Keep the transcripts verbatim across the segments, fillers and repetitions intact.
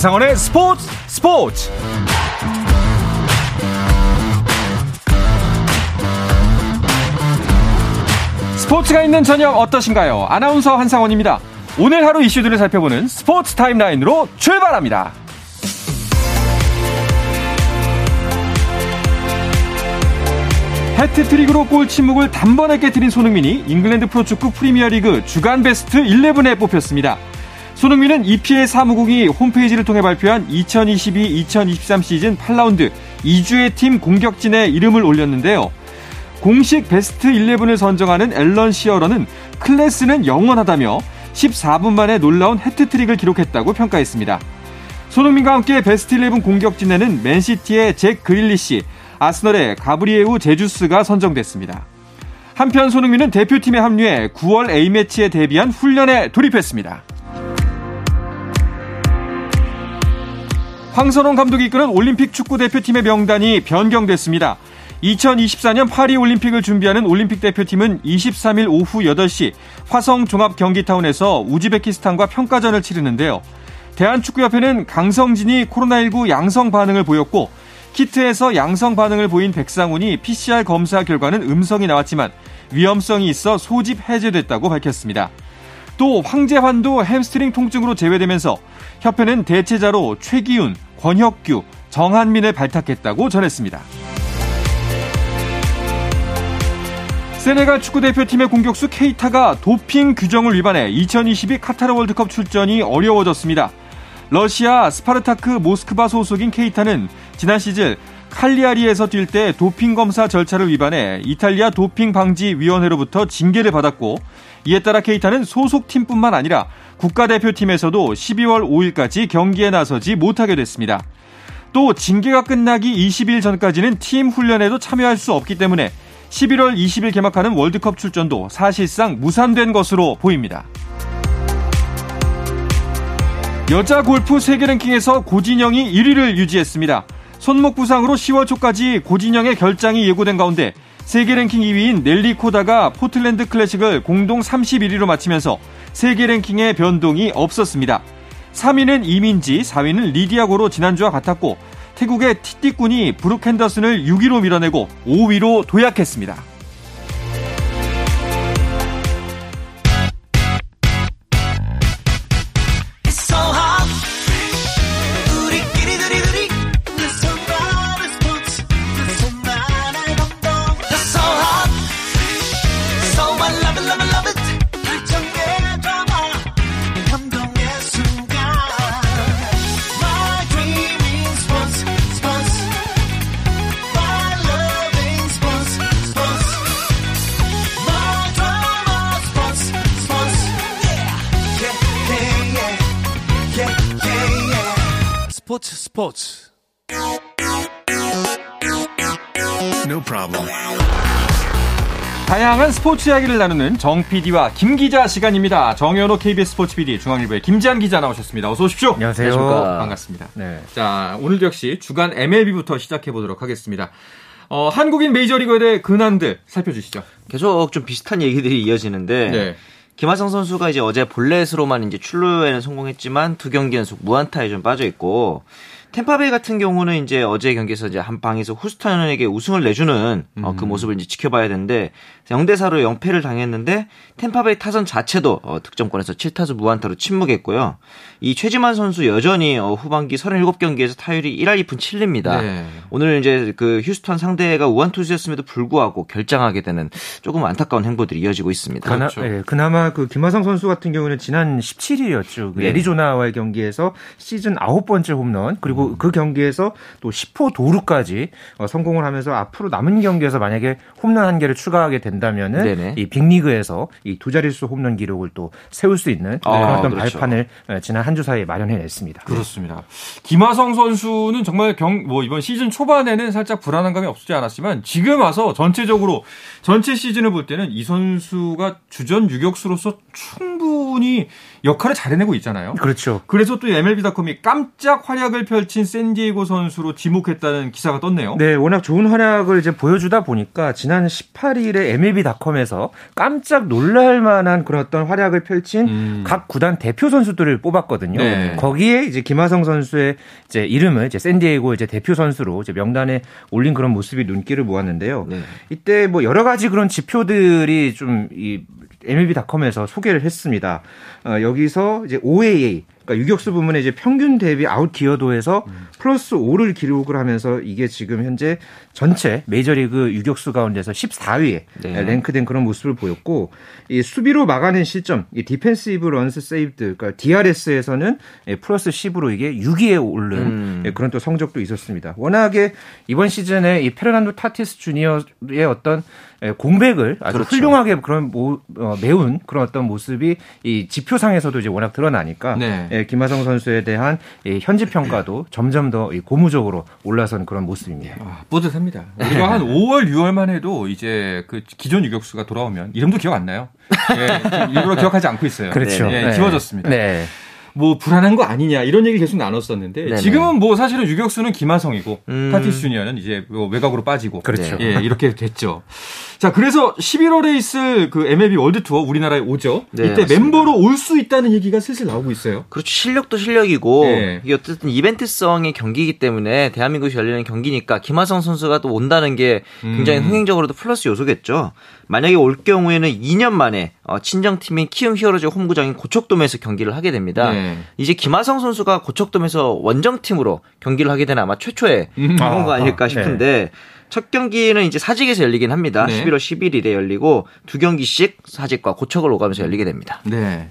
한상원의 스포츠 스포츠 스포츠가 있는 저녁 어떠신가요? 아나운서 한상원입니다. 오늘 하루 이슈들을 살펴보는 스포츠 타임라인으로 출발합니다. 해트트릭으로 골 침묵을 단번에 깨뜨린 손흥민이 잉글랜드 프로축구 프리미어리그 주간 베스트 십일에 뽑혔습니다. 손흥민은 이피엘 사무국이 홈페이지를 통해 발표한 이천이십이 이천이십삼 시즌 팔 라운드 이 주의 팀 공격진에 이름을 올렸는데요. 공식 베스트 십일을 선정하는 앨런 시어러는 클래스는 영원하다며 십사 분 만에 놀라운 해트트릭을 기록했다고 평가했습니다. 손흥민과 함께 베스트 십일 공격진에는 맨시티의 잭 그릴리시, 아스널의 가브리에우 제주스가 선정됐습니다. 한편 손흥민은 대표팀에 합류해 구월 A매치에 대비한 훈련에 돌입했습니다. 황선홍 감독이 이끄는 올림픽 축구대표팀의 명단이 변경됐습니다. 이천이십사 년 파리올림픽을 준비하는 올림픽 대표팀은 이십삼 일 오후 여덟 시 화성 종합경기타운에서 우즈베키스탄과 평가전을 치르는데요. 대한축구협회는 강성진이 코로나십구 양성 반응을 보였고 키트에서 양성 반응을 보인 백상훈이 피씨알 검사 결과는 음성이 나왔지만 위험성이 있어 소집 해제됐다고 밝혔습니다. 또 황재환도 햄스트링 통증으로 제외되면서 협회는 대체자로 최기훈, 권혁규, 정한민을 발탁했다고 전했습니다. 세네갈 축구대표팀의 공격수 케이타가 도핑 규정을 위반해 이천이십이 카타르 월드컵 출전이 어려워졌습니다. 러시아 스파르타크 모스크바 소속인 케이타는 지난 시즌 칼리아리에서 뛸 때 도핑검사 절차를 위반해 이탈리아 도핑방지위원회로부터 징계를 받았고 이에 따라 케이타는 소속팀뿐만 아니라 국가대표팀에서도 십이월 오일까지 경기에 나서지 못하게 됐습니다. 또 징계가 끝나기 이십 일 전까지는 팀 훈련에도 참여할 수 없기 때문에 십일월 이십일 개막하는 월드컵 출전도 사실상 무산된 것으로 보입니다. 여자 골프 세계 랭킹에서 고진영이 일 위를 유지했습니다. 손목 부상으로 시월 초까지 고진영의 결장이 예고된 가운데 세계 랭킹 이 위인 넬리 코다가 포틀랜드 클래식을 공동 삼십일 위로 마치면서 세계 랭킹의 변동이 없었습니다. 삼 위는 이민지, 사 위는 리디아고로 지난주와 같았고 태국의 티띠꾼이 브룩 핸더슨을 육 위로 밀어내고 오 위로 도약했습니다. 스포츠 스포츠 no problem. 다양한 스포츠 이야기를 나누는 정 피디와 김 기자 시간입니다. 정현호 케이비에스 스포츠 피디, 중앙일보의 김지한 기자 나오셨습니다. 어서 오십시오. 안녕하세요. 반갑습니다. 네. 자, 오늘도 역시 주간 엠엘비부터 시작해보도록 하겠습니다. 어, 한국인 메이저리그에 대해 근황들 살펴주시죠. 계속 좀 비슷한 얘기들이 이어지는데 네. 김하성 선수가 이제 어제 볼넷으로만 이제 출루에는 성공했지만 두 경기 연속 무안타에 좀 빠져 있고 템파베이 같은 경우는 이제 어제 경기에서 이제 한 방에서 휴스턴에게 우승을 내주는 음. 어, 그 모습을 이제 지켜봐야 되는데 영 대 사로 영 패를 당했는데 템파베이 타선 자체도 어, 득점권에서 칠 타수 무안타로 침묵했고요. 이 최지만 선수 여전히 어, 후반기 삼십칠 경기에서 타율이 일 할 이 푼 칠 리입니다. 네. 오늘 이제 그 휴스턴 상대가 우완투수였음에도 불구하고 결장하게 되는 조금 안타까운 행보들이 이어지고 있습니다. 그나, 그렇죠. 예, 그나마 그 김하성 선수 같은 경우는 지난 십칠 일이었죠. 그 네. 애리조나와의 경기에서 시즌 아홉 번째 홈런 그리고 그 경기에서 또 십 호 도루까지 어, 성공을 하면서 앞으로 남은 경기에서 만약에 홈런 한 개를 추가하게 된다면은 네네. 이 빅리그에서 이 두 자릿수 홈런 기록을 또 세울 수 있는 그런 아, 어떤 그렇죠. 발판을 지난 한 주 사이에 마련해냈습니다. 그렇습니다. 김하성 선수는 정말 경, 뭐 이번 시즌 초반에는 살짝 불안한 감이 없지 않았지만 지금 와서 전체적으로 전체 시즌을 볼 때는 이 선수가 주전 유격수로서 충분히 역할을 잘해내고 있잖아요. 그렇죠. 그래서 또 엠엘비닷컴이 깜짝 활약을 펼 친 샌디에이고 선수로 지목했다는 기사가 떴네요. 네, 워낙 좋은 활약을 이제 보여주다 보니까 지난 십팔 일에 엠엘비 닷컴에서 깜짝 놀랄 만한 그런 어떤 활약을 펼친 음. 각 구단 대표 선수들을 뽑았거든요. 네. 거기에 이제 김하성 선수의 이제 이름을 이제 샌디에이고 이제 대표 선수로 이제 명단에 올린 그런 모습이 눈길을 모았는데요. 네. 이때 뭐 여러 가지 그런 지표들이 좀 이 엠엘비 닷컴에서 소개를 했습니다. 어, 여기서 이제 오에이에이 그러니까 유격수 부문의 이제 평균 대비 아웃 기여도에서 음. 플러스 오를 기록을 하면서 이게 지금 현재 전체 메이저리그 유격수 가운데서 십사 위에 네. 랭크된 그런 모습을 보였고, 이 수비로 막아낸 실점, 이 디펜시브 런스 세이브드, 그러니까 디알에스에서는 플러스 십으로 이게 육 위에 오른 음. 그런 또 성적도 있었습니다. 워낙에 이번 시즌에 이 페르난도 타티스 주니어의 어떤 공백을 아주 그렇죠. 훌륭하게 그런 모, 어, 매운 그런 어떤 모습이 이 지표상에서도 이제 워낙 드러나니까 네. 예, 김하성 선수에 대한 이 현지 평가도 점점 더 이 고무적으로 올라선 그런 모습입니다. 아, 뿌듯합니다. 우리가 한 오월, 유월만 해도 이제 그 기존 유격수가 돌아오면 이름도 기억 안 나요. 예, 일부러 기억하지 않고 있어요. 그렇죠. 예, 네. 지워졌습니다. 네. 뭐 불안한 거 아니냐 이런 얘기를 계속 나눴었는데 네네. 지금은 뭐 사실은 유격수는 김하성이고 음. 타티스 주니어는 이제 뭐 외곽으로 빠지고 그렇죠. 예, 이렇게 됐죠. 자, 그래서 십일월에 있을 그 엠엘비 월드 투어 우리나라에 오죠. 네, 이때 맞습니다. 멤버로 올 수 있다는 얘기가 슬슬 나오고 있어요. 그렇죠. 실력도 실력이고 네. 이게 어쨌든 이벤트성의 경기이기 때문에 대한민국이 열리는 경기니까 김하성 선수가 또 온다는 게 굉장히 음. 흥행적으로도 플러스 요소겠죠. 만약에 올 경우에는 이 년 만에 친정팀인 키움 히어로즈 홈구장인 고척돔에서 경기를 하게 됩니다. 네. 이제 김하성 선수가 고척돔에서 원정팀으로 경기를 하게 되는 아마 최초의 음. 그런 거 아닐까 싶은데 네. 첫 경기는 이제 사직에서 열리긴 합니다. 네. 십일월 십일일에 열리고 두 경기씩 사직과 고척을 오가면서 열리게 됩니다. 네.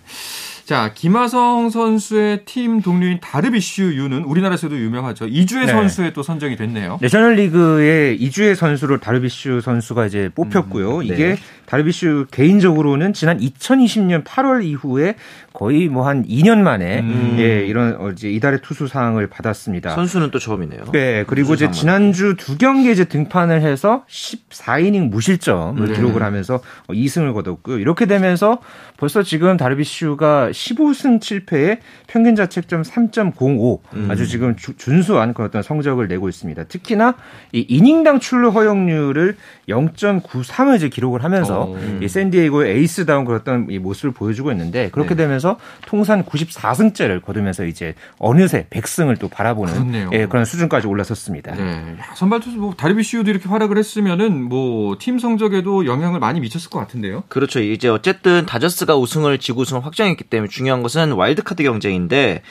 자, 김하성 선수의 팀 동료인 다르비슈 유는 우리나라에서도 유명하죠. 이주혜 네. 선수에 또 선정이 됐네요. 내셔널리그의 이주혜 선수로 다르비슈 선수가 이제 뽑혔고요. 음, 네. 이게 다르비슈 개인적으로는 지난 이천이십 년 팔월 이후에 거의 뭐 한 이 년 만에 음. 예, 이런 이제 이달의 투수상을 받았습니다. 선수는 또 처음이네요. 네, 그리고 이제 지난주 두 경기에 이제 등판을 해서 십사 이닝 무실점을 네. 기록을 하면서 이 승을 거뒀고요. 이렇게 되면서 벌써 지금 다르비슈가 십오 승 칠 패에 평균 자책점 삼 점 공오 음. 아주 지금 주, 준수한 그런 어떤 성적을 내고 있습니다. 특히나 이 이닝당 출루 허용률을 영 점 구삼을 이제 기록을 하면서 어, 음. 이 샌디에이고의 에이스다운 그런 어떤 이 모습을 보여주고 있는데 그렇게 네. 되면서 통산 구십사 승째를 거두면서 이제 어느새 백 승을 또 바라보는 예, 그런 수준까지 올라섰습니다. 네. 선발 투수 뭐 다르비슈도 이렇게 활약을 했으면은 뭐 팀 성적에도 영향을 많이 미쳤을 것 같은데요. 그렇죠. 이제 어쨌든 다저스가 우승을 지구 우승을 확정했기 때문에. 중요한 것은 와일드카드 경쟁인데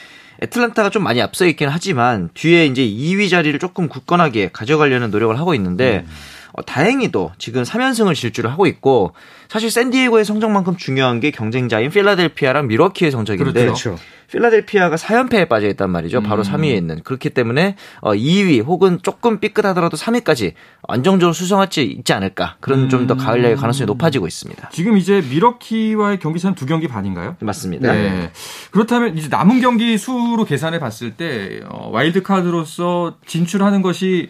애틀랜타가 좀 많이 앞서 있긴 하지만 뒤에 이제 이 위 자리를 조금 굳건하게 가져가려는 노력을 하고 있는데 음. 어, 다행히도 지금 삼 연승을 질주를 하고 있고 사실 샌디에이고의 성적만큼 중요한 게 경쟁자인 필라델피아랑 밀워키의 성적인데 그렇죠. 필라델피아가 사 연패에 빠져있단 말이죠. 바로 음. 삼 위에 있는. 그렇기 때문에 이 위 혹은 조금 삐끗하더라도 삼 위까지 안정적으로 수성할 수 있지 않을까. 그런 음. 좀 더 가을야의 가능성이 높아지고 있습니다. 지금 이제 밀워키와의 경기 차는 두 경기 반인가요? 맞습니다. 네. 그렇다면 이제 남은 경기 수로 계산해 봤을 때 와일드카드로서 진출하는 것이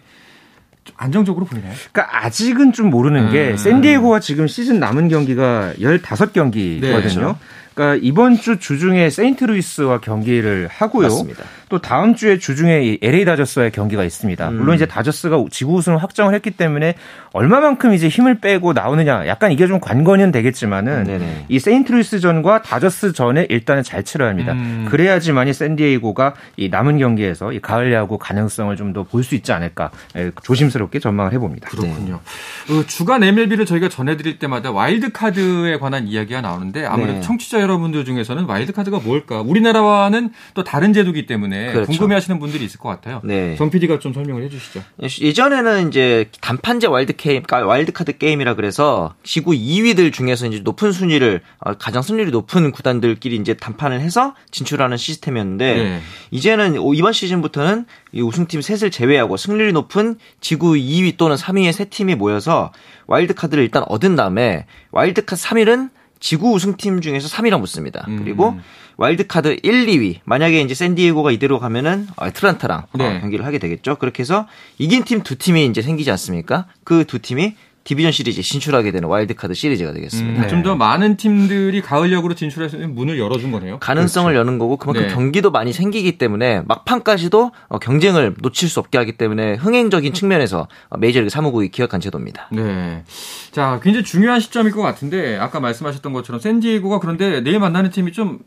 안정적으로 보이나요? 그러니까 아직은 좀 모르는 음. 게 샌디에이고가 지금 시즌 남은 경기가 열다섯 경기거든요. 네, 그렇죠. 그러니까 이번 주 주중에 세인트루이스와 경기를 하고요. 맞습니다. 또 다음 주에 주중에 이 엘에이 다저스와의 경기가 있습니다. 음. 물론 이제 다저스가 지구 우승을 확정을 했기 때문에 얼마만큼 이제 힘을 빼고 나오느냐 약간 이게 좀 관건은 되겠지만은 네네. 이 세인트루이스전과 다저스전에 일단은 잘 치러야 합니다. 음. 그래야지만이 샌디에이고가 이 남은 경기에서 이 가을 야구 가능성을 좀 더 볼 수 있지 않을까 예, 조심스럽게 전망을 해봅니다. 그렇군요. 네. 어, 주간 엠엘비를 저희가 전해드릴 때마다 와일드카드에 관한 이야기가 나오는데 아무래도 네. 청취자 여러분들 중에서는 와일드카드가 뭘까? 우리나라와는 또 다른 제도이기 때문에 그렇죠. 궁금해하시는 분들이 있을 것 같아요. 네. 정 피디가 좀 설명을 해주시죠. 예전에는 이제 단판제 와일드 게임, 와일드카드 게임이라 그래서 지구 이 위들 중에서 이제 높은 순위를 가장 승률이 높은 구단들끼리 이제 단판을 해서 진출하는 시스템이었는데 네. 이제는 이번 시즌부터는 이 우승팀 셋을 제외하고 승률이 높은 지구 이 위 또는 삼 위의 세 팀이 모여서 와일드카드를 일단 얻은 다음에 와일드카드 삼 위는 지구 우승팀 중에서 삼 위랑 붙습니다. 음. 그리고 와일드카드 일, 이 위. 만약에 이제 샌디에이고가 이대로 가면은 애틀랜타랑 네. 경기를 하게 되겠죠. 그렇게 해서 이긴 팀 두 팀이 이제 생기지 않습니까? 그 두 팀이 디비전 시리즈에 진출하게 되는 와일드카드 시리즈가 되겠습니다. 음, 좀 더 많은 팀들이 가을 야구로 진출할 수 있는 문을 열어준 거네요. 가능성을 그렇죠. 여는 거고 그만큼 네. 경기도 많이 생기기 때문에 막판까지도 경쟁을 놓칠 수 없게 하기 때문에 흥행적인 측면에서 메이저리그 사무국이 기획한 제도입니다. 네, 자 굉장히 중요한 시점일 것 같은데 아까 말씀하셨던 것처럼 샌디에이고가 그런데 내일 만나는 팀이 좀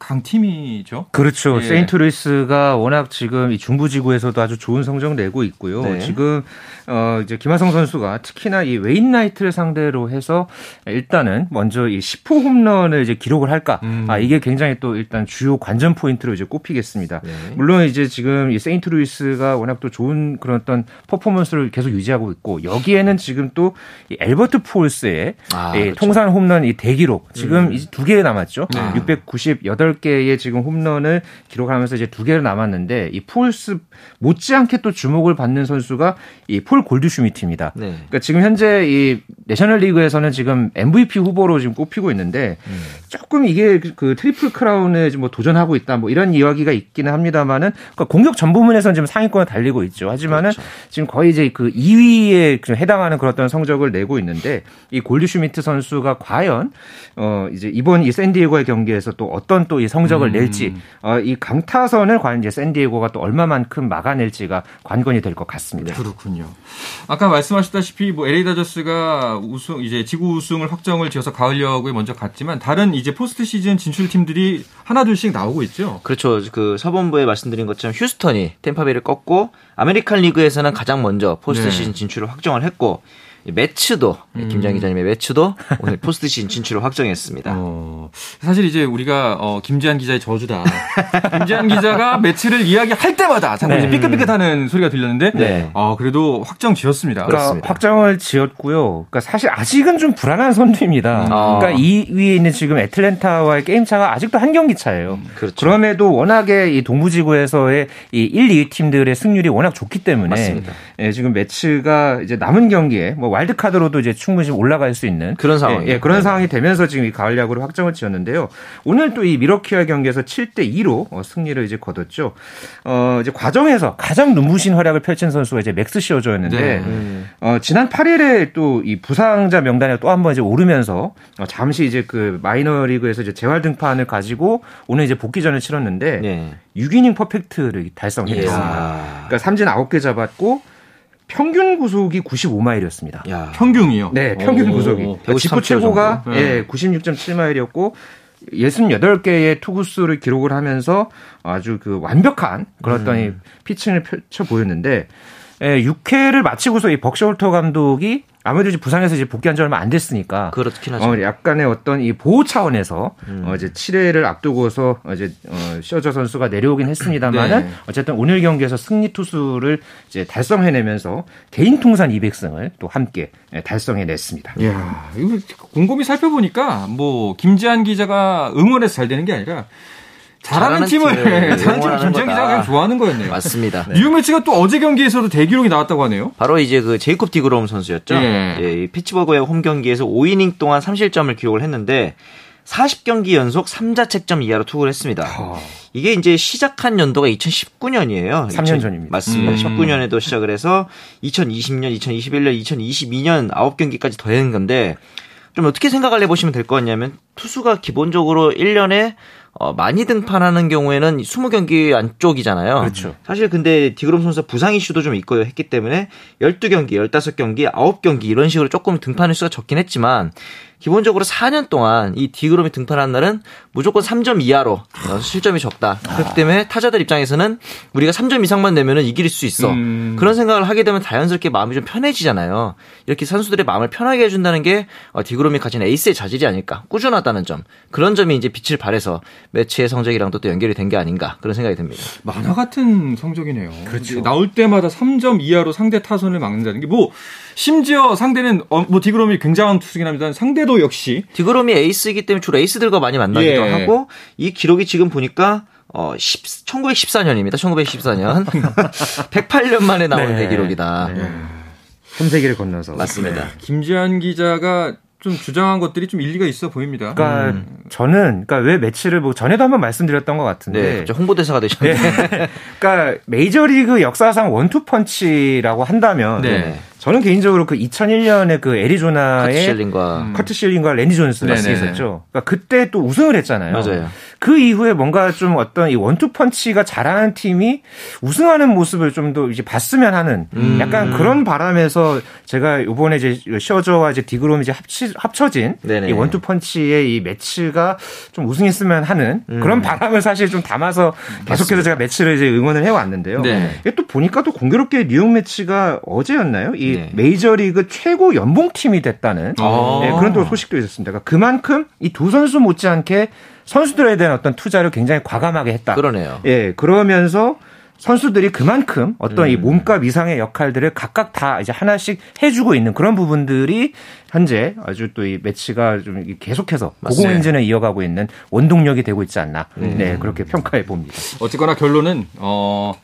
강팀이죠. 그렇죠. 예. 세인트루이스가 워낙 지금 이 중부지구에서도 아주 좋은 성적을 내고 있고요. 네. 지금 어 이제 김하성 선수가 특히나 이 웨인 나이트를 상대로 해서 일단은 먼저 이 십 호 홈런을 이제 기록을 할까? 음. 아 이게 굉장히 또 일단 주요 관전 포인트로 이제 꼽히겠습니다. 네. 물론 이제 지금 이 세인트루이스가 워낙 또 좋은 그런 어떤 퍼포먼스를 계속 유지하고 있고 여기에는 지금 또 이 앨버트 폴스의 아, 그렇죠. 통산 홈런 이 대기록 지금 음. 이제 두 개 남았죠. 아. 육백구십팔 개의 지금 홈런을 기록하면서 이제 두 개를 남았는데 이 폴스 못지않게 또 주목을 받는 선수가 이 폴 골드슈미트입니다. 네. 그러니까 지금 현재 이 내셔널리그에서는 지금 엠브이피 후보로 지금 꼽히고 있는데 음. 조금 이게 그 트리플 크라운에 뭐 도전하고 있다 뭐 이런 이야기가 있기는 합니다만은 그러니까 공격 전 부문에서는 지금 상위권을 달리고 있죠. 하지만은 그렇죠. 지금 거의 이제 그 이 위에 해당하는 그런 어떤 성적을 내고 있는데 이 골드슈미트 선수가 과연 어 이제 이번 이 샌디에이고의 경기에서 또 어떤 또 이 성적을 음. 낼지 어, 이 강타선을 과연 이제 샌디에이고가 또 얼마만큼 막아낼지가 관건이 될 것 같습니다. 그렇군요. 아까 말씀하셨다시피 뭐 엘에이 다저스가 우승 이제 지구 우승을 확정을 지어서 가을 야구에 먼저 갔지만 다른 이제 포스트 시즌 진출 팀들이 하나 둘씩 나오고 있죠. 그렇죠. 그 서본부에 말씀드린 것처럼 휴스턴이 템파베이를 꺾고 아메리칸 리그에서는 가장 먼저 포스트 네. 시즌 진출을 확정을 했고 매츠도 음. 김장 기자님의 매츠도 오늘 포스트 시즌 진출을 확정했습니다. 어, 사실 이제 우리가 어, 김지한 기자의 저주다. 김지한 기자가 매츠를 이야기할 때마다 자꾸 네. 삐끗삐끗하는 소리가 들렸는데, 네. 어, 그래도 확정 지었습니다. 그러니까 확정을 지었고요. 그러니까 사실 아직은 좀 불안한 선두입니다. 아. 그러니까 이 위에 있는 지금 애틀랜타와의 게임 차가 아직도 한 경기 차예요. 음, 그렇죠. 그럼에도 워낙에 이 동부지구에서의 이 일, 이 위 팀들의 승률이 워낙 좋기 때문에 맞습니다. 예, 지금 매츠가 이제 남은 경기에 뭐 와일드카드로도 이제 충분히 올라갈 수 있는 그런 상황, 예, 예, 그런 네. 상황이 되면서 지금 이 가을 야구를 확정을 지었는데요. 오늘 또 이 미러키와의 경기에서 칠 대 이로 어, 승리를 이제 거뒀죠. 어, 이제 과정에서 가장 눈부신 활약을 펼친 선수가 이제 맥스 시어저였는데 네. 어, 지난 팔 일에 또 이 부상자 명단에 또 한 번 이제 오르면서 어, 잠시 이제 그 마이너리그에서 이제 재활 등판을 가지고 오늘 이제 복귀전을 치렀는데 네. 육 이닝 퍼펙트를 달성했습니다. 예. 그러니까 삼진 아홉 개 잡았고. 평균 구속이 구십오 마일이었습니다. 야. 평균이요? 네, 평균 오, 구속이. 직구 최고가 예, 구십육 점 칠 마일이었고 육십팔 개의 투구수를 기록을 하면서 아주 그 완벽한 그런 어떤 음. 피칭을 펼쳐 보였는데 예, 육 회를 마치고서 이 벅 쇼월터 감독이 아무래도 이제 부상에서 이제 복귀한 지 얼마 안 됐으니까. 그렇긴 하죠. 어, 약간의 어떤 이 보호 차원에서, 음. 어, 이제 칠 회를 앞두고서, 이제, 어, 쇼저 선수가 내려오긴 했습니다만은, 네. 어쨌든 오늘 경기에서 승리 투수를 이제 달성해내면서 개인 통산 이백 승을 또 함께 달성해냈습니다. 이야, 이거 곰곰이 살펴보니까, 뭐, 김지한 기자가 응원해서 잘 되는 게 아니라, 잘하는, 잘하는 팀을, 팀을 잘하는 팀을 김지한 기자가 그냥 좋아하는 거였네요. 맞습니다. 네. 유메치가 또 어제 경기에서도 대기록이 나왔다고 하네요. 바로 이제 그 제이콥 디그롬 선수였죠. 네. 예, 피츠버그의 홈 경기에서 오 이닝 동안 삼 실점을 기록을 했는데 사십 경기 연속 삼자책점 이하로 투구를 했습니다. 어. 이게 이제 시작한 연도가 이천십구 년이에요. 삼 년 전입니다. 맞습니다. 음. 십구 년에도 시작을 해서 이천이십 년, 이천이십일 년, 이천이십이 년 아홉 경기까지 더한 건데 좀 어떻게 생각을 해보시면 될 것 같냐면 투수가 기본적으로 일 년에 어, 많이 등판하는 경우에는 이십 경기 안쪽이잖아요. 그렇죠. 사실 근데 디그롬 선수 부상 이슈도 좀 있고 했기 때문에 십이 경기, 십오 경기, 아홉 경기 이런 식으로 조금 등판 횟수가 적긴 했지만 기본적으로 사 년 동안 이 디그롬이 등판한 날은 무조건 삼 점 이하로 실점이 적다. 그렇기 때문에 타자들 입장에서는 우리가 삼 점 이상만 내면은 이길 수 있어. 음. 그런 생각을 하게 되면 자연스럽게 마음이 좀 편해지잖아요. 이렇게 선수들의 마음을 편하게 해준다는 게 디그롬이 가진 에이스의 자질이 아닐까. 꾸준하다는 점. 그런 점이 이제 빛을 발해서 매치의 성적이랑도 또 연결이 된 게 아닌가 그런 생각이 듭니다. 만화 같은 성적이네요. 그렇죠. 나올 때마다 삼 점 이하로 상대 타선을 막는다는 게 뭐 심지어 상대는 어, 뭐 디그롬이 굉장한 투수긴 합니다만 상대도 역시 디그롬이 에이스이기 때문에 주로 에이스들과 많이 만나기도 예. 하고 이 기록이 지금 보니까 어, 천구백십사 년입니다. 천구백십사 년 백팔 년 만에 나온 네. 대기록이다. 네. 삼 세기를 건너서 맞습니다. 네. 김지한 기자가 좀 주장한 것들이 좀 일리가 있어 보입니다. 그러니까 음. 저는 그러니까 왜 매치를 보고 전에도 한번 말씀드렸던 것 같은데 네, 홍보대사가 되셨네요. 네. 그러니까 메이저리그 역사상 원투펀치라고 한다면 네. 저는 개인적으로 그 이천일 년에 그 애리조나의 커트 실링과 음. 커트 실링과 랜디 존스가 쓰였었죠. 그러니까 그때 또 우승을 했잖아요. 맞아요. 그 이후에 뭔가 좀 어떤 이 원투펀치가 잘하는 팀이 우승하는 모습을 좀 더 이제 봤으면 하는 음. 약간 그런 바람에서 제가 이번에 이제 셔저와 이제 디그롬 이제 합치 합쳐진 네네. 이 원투펀치의 이 매치가 좀 우승했으면 하는 음. 그런 바람을 사실 좀 담아서 계속해서 제가 매치를 이제 응원을 해왔는데요. 네. 이게 또 보니까 또 공교롭게 뉴욕 매치가 어제였나요? 이 네. 메이저리그 최고 연봉팀이 됐다는 네, 그런 또 소식도 있었습니다. 그러니까 그만큼 이 두 선수 못지않게 선수들에 대한 어떤 투자를 굉장히 과감하게 했다. 그러네요. 예, 그러면서 선수들이 그만큼 어떤 음. 이 몸값 이상의 역할들을 각각 다 이제 하나씩 해주고 있는 그런 부분들이 현재 아주 또 이 매치가 좀 계속해서 고공행진을 이어가고 있는 원동력이 되고 있지 않나. 음. 네, 그렇게 평가해 봅니다. 어쨌거나 결론은 어.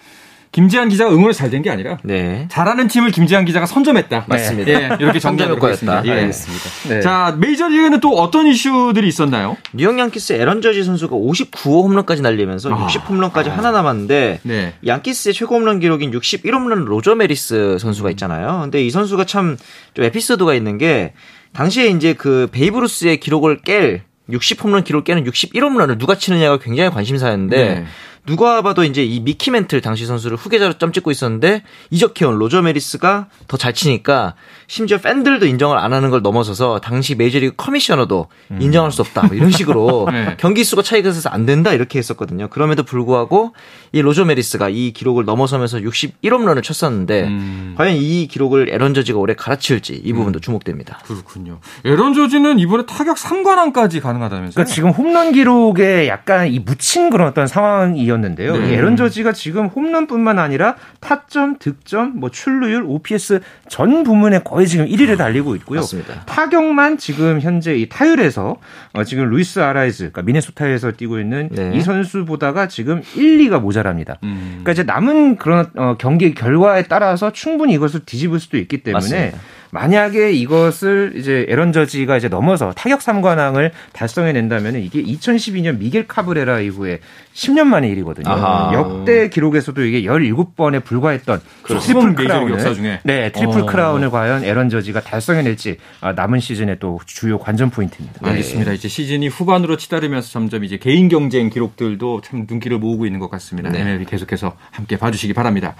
김지한 기자가 응원을 잘 된 게 아니라 네. 잘하는 팀을 김지한 기자가 선점했다. 맞습니다. 네. 이렇게 정리하도록 하겠습니다. 예. 알겠습니다. 네. 자, 메이저리그는 또 어떤 이슈들이 있었나요? 뉴욕 양키스 에런 저지 선수가 오십구 호 홈런까지 날리면서 아. 육십 홈런까지 아. 하나 남았는데 네. 양키스의 최고 홈런 기록인 육십일 홈런 로저 메리스 선수가 있잖아요. 근데 이 선수가 참 좀 에피소드가 있는 게 당시에 이제 그 베이브 루스의 기록을 깰 육십 홈런 기록 깨는 육십일 홈런을 누가 치느냐가 굉장히 관심사였는데 네. 누가 봐도 이제 이 미키 멘틀 당시 선수를 후계자로 점 찍고 있었는데 이적해온 로저 메리스가 더 잘 치니까 심지어 팬들도 인정을 안 하는 걸 넘어서서 당시 메이저리그 커미셔너도 음. 인정할 수 없다 뭐 이런 식으로 네. 경기 수가 차이가 있어서 안 된다 이렇게 했었거든요. 그럼에도 불구하고 이 로저 메리스가 이 기록을 넘어서면서 육십일 홈런을 쳤었는데 음. 과연 이 기록을 에런 저지가 올해 갈아치울지 이 부분도 음. 주목됩니다. 그렇군요. 에런 저지는 이번에 타격 삼관왕까지 가능하다면서요? 그러니까 지금 홈런 기록에 약간 이 묻힌 그런 어떤 상황이었는데 는데요. 네. 에런 저지가 지금 홈런뿐만 아니라 타점, 득점, 뭐 출루율, 오피에스 전 부문에 거의 지금 일 위를 달리고 있고요. 맞습니다. 타격만 지금 현재 이 타율에서 어 지금 루이스 아라이즈, 그러니까 미네소타에서 뛰고 있는 네. 이 선수보다가 지금 일, 이가 모자랍니다. 음. 그러니까 이제 남은 그런 어 경기 결과에 따라서 충분히 이것을 뒤집을 수도 있기 때문에 맞습니다. 만약에 이것을 이제 에런 저지가 이제 넘어서 타격 삼관왕을 달성해낸다면 이게 이천십이 년 미겔 카브레라 이후에 십 년 만의 일이거든요. 아하. 역대 기록에서도 이게 열일곱 번에 불과했던 그 트리플 크라운을 역사 중에. 네, 트리플 어. 크라운을 과연 에런 저지가 달성해낼지 남은 시즌의 또 주요 관전 포인트입니다. 네. 알겠습니다. 이제 시즌이 후반으로 치달으면서 점점 이제 개인 경쟁 기록들도 참 눈길을 모으고 있는 것 같습니다. 네. 엠엘비 계속해서 함께 봐주시기 바랍니다.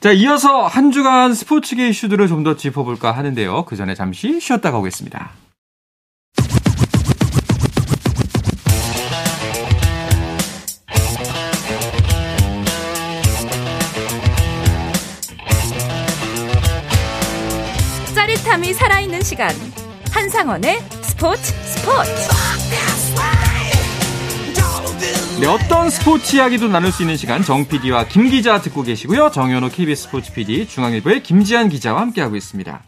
자, 이어서 한 주간 스포츠계 이슈들을 좀 더 짚어볼까 하는데요. 그 전에 잠시 쉬었다가 오겠습니다. 짜릿함이 살아있는 시간. 한상헌의 스포츠 스포츠. 네, 어떤 스포츠 이야기도 나눌 수 있는 시간 정 피디와 김 기자 듣고 계시고요. 정현호 케이비에스 스포츠 피디, 중앙일보의 김지한 기자와 함께하고 있습니다.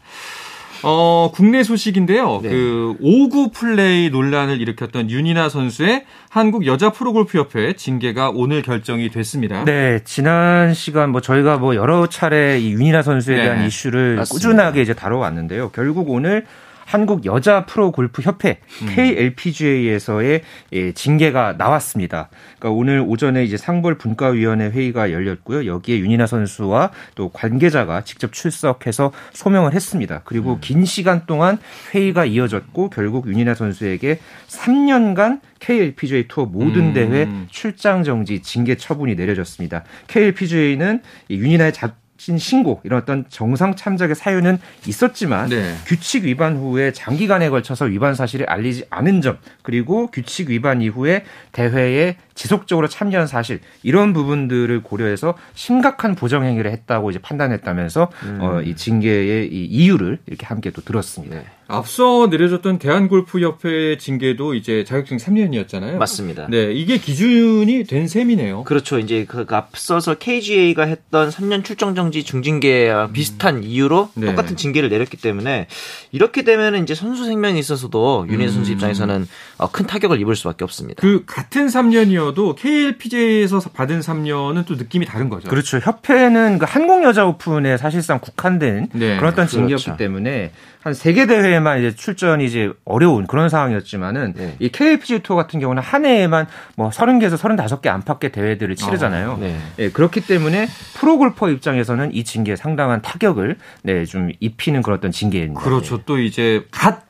어, 국내 소식인데요. 네. 그 오구 플레이 논란을 일으켰던 윤이나 선수의 한국 여자 프로골프협회 징계가 오늘 결정이 됐습니다. 네, 지난 시간 뭐 저희가 뭐 여러 차례 이 윤이나 선수에 네. 대한 이슈를 맞습니다. 꾸준하게 이제 다뤄왔는데요. 결국 오늘 한국 여자 프로 골프 협회 케이엘피지에이에서의 예, 징계가 나왔습니다. 그러니까 오늘 오전에 이제 상벌 분과위원회 회의가 열렸고요. 여기에 윤이나 선수와 또 관계자가 직접 출석해서 소명을 했습니다. 그리고 음. 긴 시간 동안 회의가 이어졌고 결국 윤이나 선수에게 삼 년간 케이엘피지에이 투어 모든 음. 대회 출장 정지 징계 처분이 내려졌습니다. 케이엘피지에이는 윤이나의 자 신고 이런 어떤 정상 참작의 사유는 있었지만 네. 규칙 위반 후에 장기간에 걸쳐서 위반 사실을 알리지 않은 점 그리고 규칙 위반 이후에 대회에 지속적으로 참여한 사실 이런 부분들을 고려해서 심각한 보정 행위를 했다고 이제 판단했다면서 음. 어, 이 징계의 이 이유를 이렇게 함께 또 들었습니다. 네. 앞서 내려졌던 대한골프협회의 징계도 이제 자격증 삼 년이었잖아요. 맞습니다. 네, 이게 기준이 된 셈이네요. 그렇죠. 이제 그 앞서서 케이지에이가 했던 삼 년 출정정지 중징계와 비슷한 음. 이유로 네. 똑같은 징계를 내렸기 때문에 이렇게 되면 이제 선수 생명에 있어서도 윤희선 선수 입장에서는 음. 큰 타격을 입을 수밖에 없습니다. 그 같은 삼 년이요. 삼 년여도 케이엘피지에이에서 받은 삼 년은 또 느낌이 다른 거죠. 그렇죠. 협회는 그 한국여자오픈에 사실상 국한된 네, 그런 어떤 징계였기 그렇죠. 때문에 한 세 개 대회에만 이제 출전이 이제 어려운 그런 상황이었지만은 네. 이 케이엘피지에이 투어 같은 경우는 한 해에만 뭐 서른 개에서 서른다섯 개 안팎의 대회들을 치르잖아요. 어, 네. 네, 그렇기 때문에 프로골퍼 입장에서는 이 징계에 상당한 타격을 네, 좀 입히는 그런 어떤 징계입니다. 그렇죠. 네. 또 이제 갓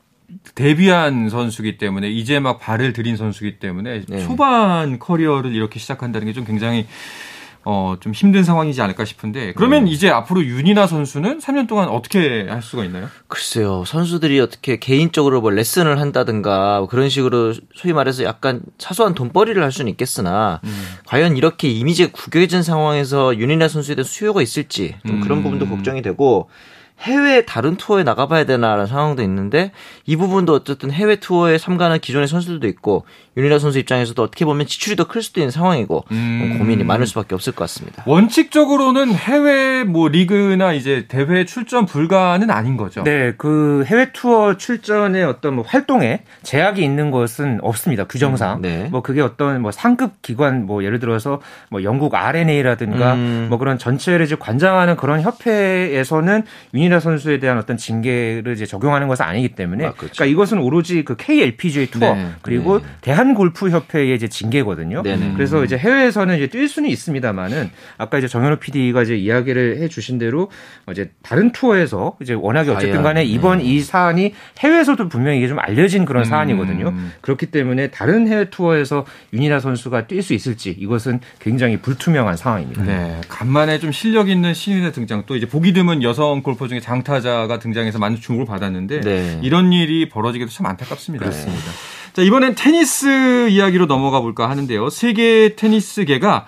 데뷔한 선수기 때문에 이제 막 발을 들인 선수기 때문에 네. 초반 커리어를 이렇게 시작한다는 게 좀 굉장히 어, 좀 힘든 상황이지 않을까 싶은데 그러면 네. 이제 앞으로 윤이나 선수는 삼 년 동안 어떻게 할 수가 있나요? 글쎄요. 선수들이 어떻게 개인적으로 뭐 레슨을 한다든가 그런 식으로 소위 말해서 약간 사소한 돈벌이를 할 수는 있겠으나 음. 과연 이렇게 이미지가 구겨진 상황에서 윤이나 선수에 대한 수요가 있을지 좀 그런 음. 부분도 걱정이 되고 해외 다른 투어에 나가봐야 되나라는 상황도 있는데 이 부분도 어쨌든 해외 투어에 참가하는 기존의 선수들도 있고 윤이나 선수 입장에서도 어떻게 보면 지출이 더 클 수도 있는 상황이고 음. 고민이 많을 수밖에 없을 것 같습니다. 원칙적으로는 해외 뭐 리그나 이제 대회 출전 불가는 아닌 거죠. 네, 그 해외 투어 출전의 어떤 뭐 활동에 제약이 있는 것은 없습니다. 규정상 음, 네. 뭐 그게 어떤 뭐 상급 기관 뭐 예를 들어서 뭐 영국 알엔에이라든가 음. 뭐 그런 전체를 이제 관장하는 그런 협회에서는 윤 이나 선수에 대한 어떤 징계를 이제 적용하는 것은 아니기 때문에 아, 그렇죠. 그러니까 이것은 오로지 그 케이엘피지에이 투어 네, 그리고 네. 대한 골프 협회의 이제 징계거든요. 네, 네. 그래서 이제 해외에서는 이제 뛸 수는 있습니다만은 아까 이제 정현호 피디가 이제 이야기를 해 주신 대로 이제 다른 투어에서 이제 워낙에 어쨌든 간에 이번 네. 이 사안이 해외에서도 분명히 이게 좀 알려진 그런 음, 사안이거든요. 그렇기 때문에 다른 해외 투어에서 윤이나 선수가 뛸 수 있을지 이것은 굉장히 불투명한 상황입니다. 네. 간만에 좀 실력 있는 신인의 등장 또 이제 보기 드문 여성 골퍼 중에 장타자가 등장해서 많은 주목을 받았는데 네. 이런 일이 벌어지기도 참 안타깝습니다. 그렇습니다. 네. 자, 이번엔 테니스 이야기로 넘어가 볼까 하는데요. 세계 테니스계가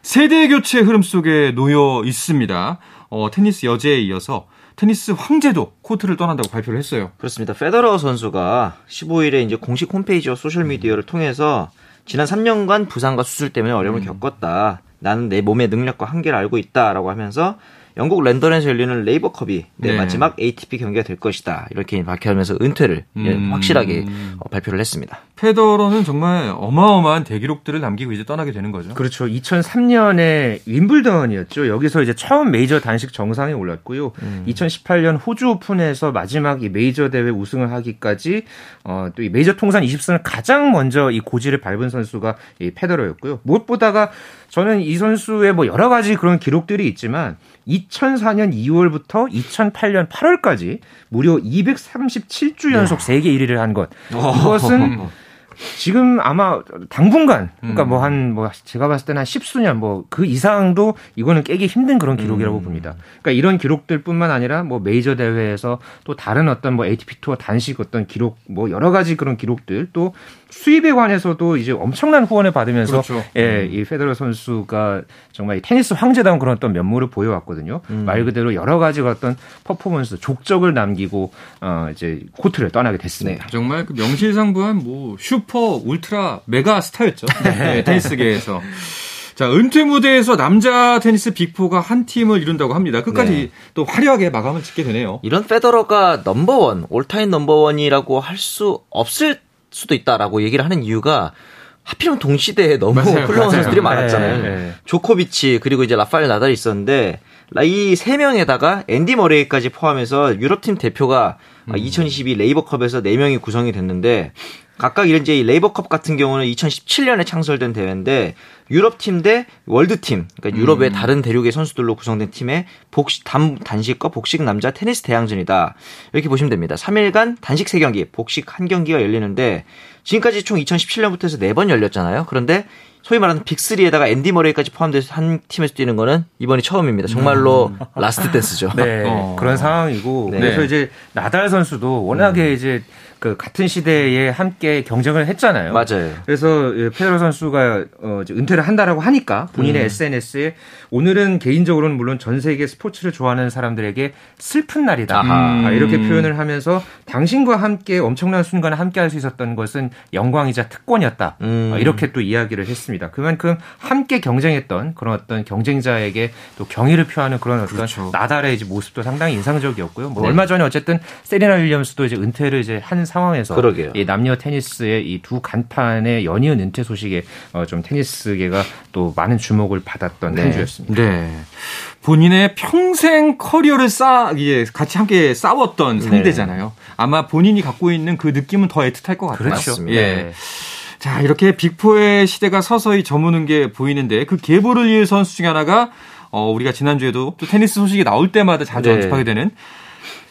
세대 교체 흐름 속에 놓여 있습니다. 어, 테니스 여제에 이어서 테니스 황제도 코트를 떠난다고 발표를 했어요. 그렇습니다. 페더러 선수가 십오 일에 이제 공식 홈페이지와 소셜 미디어를 통해서 지난 삼 년간 부상과 수술 때문에 어려움을 음. 겪었다. 나는 내 몸의 능력과 한계를 알고 있다라고 하면서 영국 런던에서 열리는 레이버컵이 내 네. 마지막 에이티피 경기가 될 것이다. 이렇게 밝혀하면서 은퇴를 음. 확실하게 발표를 했습니다. 페더러는 정말 어마어마한 대기록들을 남기고 이제 떠나게 되는 거죠. 그렇죠. 이천삼 년에 윈블던이었죠. 여기서 이제 처음 메이저 단식 정상에 올랐고요. 음. 이천십팔 년 호주 오픈에서 마지막 이 메이저 대회 우승을 하기까지 어, 또 이 메이저 통산 이십 승을 가장 먼저 이 고지를 밟은 선수가 이 페더러였고요. 무엇보다가 저는 이 선수의 뭐 여러 가지 그런 기록들이 있지만 이천사 년 이월부터 이천팔 년 팔월까지 무려 이백삼십칠 주 연속 세계 일 위를 한 것. 이것은 지금 아마 당분간 그러니까 뭐 한 뭐 제가 봤을 때는 한 십수년 뭐 그 이상도 이거는 깨기 힘든 그런 기록이라고 음. 봅니다. 그러니까 이런 기록들뿐만 아니라 뭐 메이저 대회에서 또 다른 어떤 뭐 에이티피 투어 단식 어떤 기록 뭐 여러 가지 그런 기록들 또 수입에 관해서도 이제 엄청난 후원을 받으면서 그렇죠. 예, 음. 이 페더러 선수가 정말 이 테니스 황제다운 그런 어떤 면모를 보여왔거든요. 음. 말 그대로 여러 가지 어떤 퍼포먼스 족적을 남기고 어 이제 코트를 떠나게 됐습니다. 네. 정말 그 명실상부한 뭐 슈퍼 울트라 메가 스타였죠. 네, 테니스계에서. 자, 은퇴 무대에서 남자 테니스 빅포가 한 팀을 이룬다고 합니다. 끝까지 네. 또 화려하게 마감을 짓게 되네요. 이런 페더러가 넘버원, 올타임 넘버원이라고 할 수 없을 수도 있다라고 얘기를 하는 이유가 하필이면 동시대에 너무 훌륭한 선수들이 많았잖아요. 네, 네. 조코비치 그리고 이제 라파엘 나달이 있었는데 이 세 명에다가 앤디 머레이까지 포함해서 유럽팀 대표가 음. 이천이십이 레이버컵에서 네 명이 구성이 됐는데 각각 이런 이제 레이버컵 같은 경우는 이천십칠 년에 창설된 대회인데 유럽팀 대 월드팀, 그러니까 유럽의 음. 다른 대륙의 선수들로 구성된 팀의 복식, 단, 단식과 복식 남자 테니스 대항전이다. 이렇게 보시면 됩니다. 삼 일간 단식 세 경기, 복식 한 경기가 열리는데 지금까지 총 이천십칠 년부터 해서 네 번 열렸잖아요. 그런데 소위 말하는 빅삼에다가 앤디 머레이까지 포함돼서 한 팀에서 뛰는 거는 이번이 처음입니다. 정말로 음. 라스트 댄스죠. 네, 어. 그런 상황이고 네. 그래서 이제 나달 선수도 워낙에 음. 이제 그 같은 시대에 함께 경쟁을 했잖아요. 맞아요. 그래서 페더러 선수가 어 이제 은퇴를 한다라고 하니까 본인의 음. 에스엔에스에 오늘은 개인적으로는 물론 전 세계 스포츠를 좋아하는 사람들에게 슬픈 날이다. 아하. 이렇게 표현을 하면서 당신과 함께 엄청난 순간을 함께할 수 있었던 것은 영광이자 특권이었다. 음. 이렇게 또 이야기를 했습니다. 그만큼 함께 경쟁했던 그런 어떤 경쟁자에게 또 경의를 표하는 그런 어떤 그렇죠. 나달의 이제 모습도 상당히 인상적이었고요. 뭐 네. 얼마 전에 어쨌든 세리나 윌리엄스도 이제 은퇴를 이제 한 상황에서 그러게요. 이 남녀 테니스의 이 두 간판의 연이은 은퇴 소식에 어 좀 테니스계가 또 많은 주목을 받았던 네. 한 주였습니다. 네. 본인의 평생 커리어를 쌓, 예, 같이 함께 싸웠던 상대잖아요. 네. 아마 본인이 갖고 있는 그 느낌은 더 애틋할 것 같아요. 그렇죠. 예. 네. 자, 이렇게 빅포의 시대가 서서히 저무는 게 보이는데 그 계보를 이을 선수 중에 하나가 어, 우리가 지난주에도 또 테니스 소식이 나올 때마다 자주 네. 언급하게 되는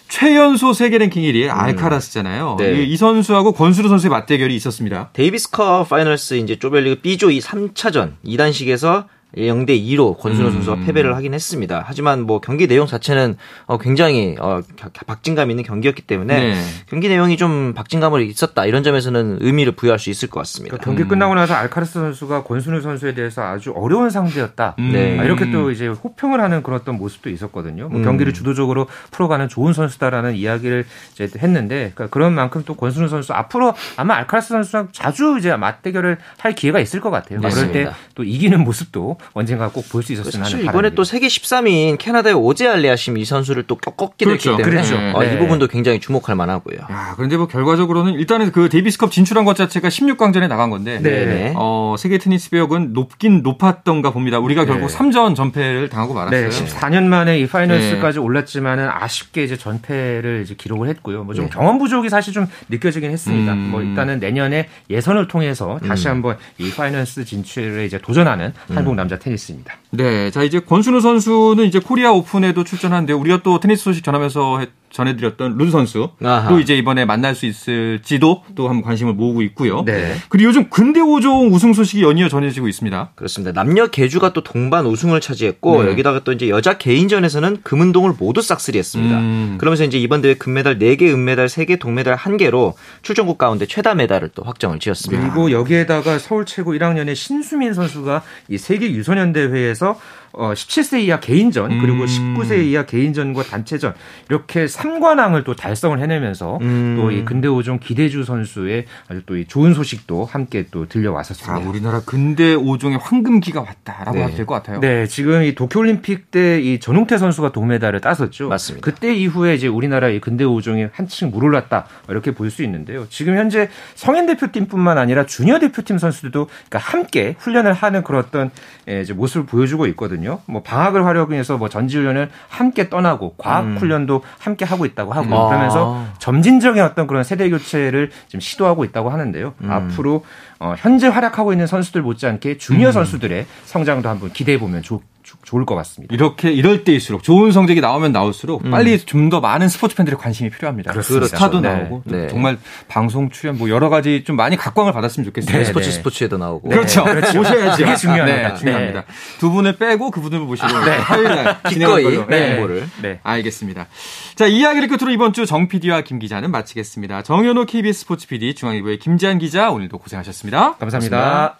최연소 세계 랭킹 일 위 알카라스잖아요. 네. 이 선수하고 권순우 선수의 맞대결이 있었습니다. 데이비스컵 파이널스 이제 조별리그 B조 이 삼 차전 이단식에서 영대 이로 권순우 음. 선수가 패배를 하긴 했습니다. 하지만 뭐 경기 내용 자체는 어 굉장히 어 박진감 있는 경기였기 때문에 네. 경기 내용이 좀 박진감을 있었다 이런 점에서는 의미를 부여할 수 있을 것 같습니다. 그러니까 경기 음. 끝나고 나서 알카라스 선수가 권순우 선수에 대해서 아주 어려운 상대였다. 음. 네. 이렇게 또 이제 호평을 하는 그런 어떤 모습도 있었거든요. 뭐 음. 경기를 주도적으로 풀어가는 좋은 선수다라는 이야기를 이제 했는데 그러니까 그런 만큼 또 권순우 선수 앞으로 아마 알카라스 선수랑 자주 이제 맞대결을 할 기회가 있을 것 같아요. 맞습니다. 그럴 때 또 이기는 모습도 언젠가 꼭 볼 수 있었으면 하는 바람이 이번에 또 세계 십삼 위인 캐나다의 오제 알레아심이 이 선수를 또 꺾기도 그렇죠. 했기 때문에 그렇죠. 어, 네. 이 부분도 굉장히 주목할 만하고요. 아, 그런데 뭐 결과적으로는 일단은 그 데이비스컵 진출한 것 자체가 십육 강전에 나간 건데 네. 어, 세계 테니스 배역은 높긴 높았던가 봅니다. 우리가 결국 네. 삼 전 전패를 당하고 말았어요. 네, 십사 년 만에 이 파이널스까지 네. 올랐지만은 아쉽게 이제 전패를 이제 기록을 했고요. 뭐 좀 네. 경험 부족이 사실 좀 느껴지긴 했습니다. 음. 뭐 일단은 내년에 예선을 통해서 다시 음. 한번 이 파이널스 진출에 이제 도전하는 음. 한국 남자 테니스입니다. 네, 자 이제 권순우 선수는 이제 코리아 오픈에도 출전하는데 우리가 또 테니스 소식 전하면서 했, 전해드렸던 룬 선수 또 이제 이번에 만날 수 있을지도 또 한번 관심을 모으고 있고요. 네. 그리고 요즘 근대 오종 우승 소식이 연이어 전해지고 있습니다. 그렇습니다. 남녀 개주가 또 동반 우승을 차지했고 네. 여기다가 또 이제 여자 개인전에서는 금은동을 모두 싹쓸이했습니다. 음. 그러면서 이제 이번 대회 금메달 네 개, 은메달 세 개, 동메달 한 개로 출전국 가운데 최다 메달을 또 확정을 지었습니다. 그리고 여기에다가 서울 최고 일 학년의 신수민 선수가 이 세계 유소년 대회에서 어, 십칠 세 이하 개인전 그리고 음. 십구 세 이하 개인전과 단체전 이렇게 삼관왕을 또 달성을 해내면서 음. 또 이 근대오종 기대주 선수의 아주 또 이 좋은 소식도 함께 또 들려왔었습니다. 아, 우리나라 근대오종의 황금기가 왔다라고 네. 해도 될 것 같아요. 네, 지금 이 도쿄올림픽 때 이 전용태 선수가 동메달을 땄었죠. 맞습니다. 그때 이후에 이제 우리나라 이 근대오종이 한층 물올랐다 이렇게 볼 수 있는데요. 지금 현재 성인 대표팀뿐만 아니라 주니어 대표팀 선수들도 그러니까 함께 훈련을 하는 그런 어떤 이제 모습을 보여주고 있거든요. 뭐 방학을 활용해서 뭐 전지훈련을 함께 떠나고 과학훈련도 음. 함께 하고 있다고 하고 아. 그러면서 점진적인 어떤 그런 세대 교체를 지금 시도하고 있다고 하는데요. 음. 앞으로 어, 현재 활약하고 있는 선수들 못지않게 주니어 음. 선수들의 성장도 한번 기대해 보면 좋. 좋을 것 같습니다. 이렇게 이럴 때일수록 좋은 성적이 나오면 나올수록 음. 빨리 좀 더 많은 스포츠 팬들의 관심이 필요합니다. 그렇습니다. 스타도 네. 나오고 네. 정말 방송 출연 뭐 여러 가지 좀 많이 각광을 받았으면 좋겠어요. 네. 스포츠 스포츠에도 나오고 네. 그렇죠. 그렇죠. 오셔야지 이게 중요합니다. 네. 중요합니다. 네. 두 분을 빼고 그분을 모시고 화요일날 진행할 걸로 홍보를 네. 알겠습니다. 자 이야기를 끝으로 이번 주 정 피디와 김 기자는 마치겠습니다. 정현호 케이비에스 스포츠 피디 중앙일보의 김지한 기자 오늘도 고생하셨습니다. 감사합니다. 감사합니다.